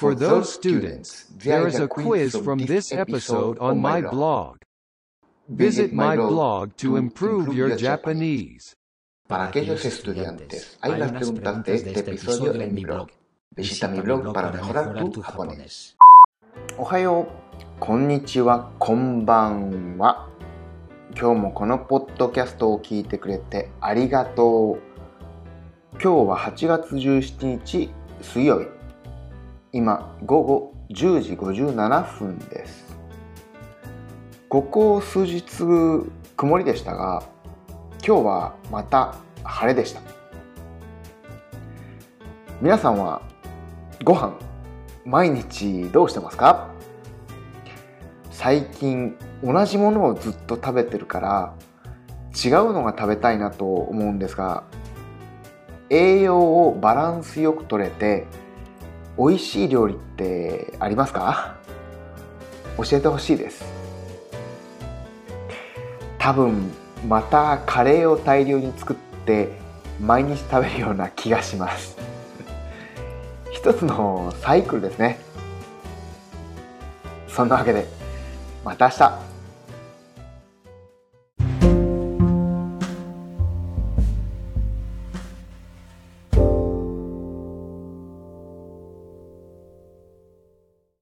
For those students, there is a quiz from this episode on my blog. Visit my blog to improve your Japanese. Para aquellos estudiantes, hay las preguntas de este episodio en mi blog. Visita mi blog para mejorar tu japonés. Ohayou, konnichiwa, konbanwa. 今日もこのポッドキャストを聞いてくれてありがとう。今日は8月17日水曜日。今午後10時57分です。ここ数日曇りでしたが、今日はまた晴れでした。皆さんはご飯毎日どうしてますか？最近同じものをずっと食べてるから違うのが食べたいなと思うんですが、栄養をバランスよく取れて美味しい料理ってありますか？教えてほしいです。多分またカレーを大量に作って毎日食べるような気がします。一つのサイクルですね。そんなわけでまた明日。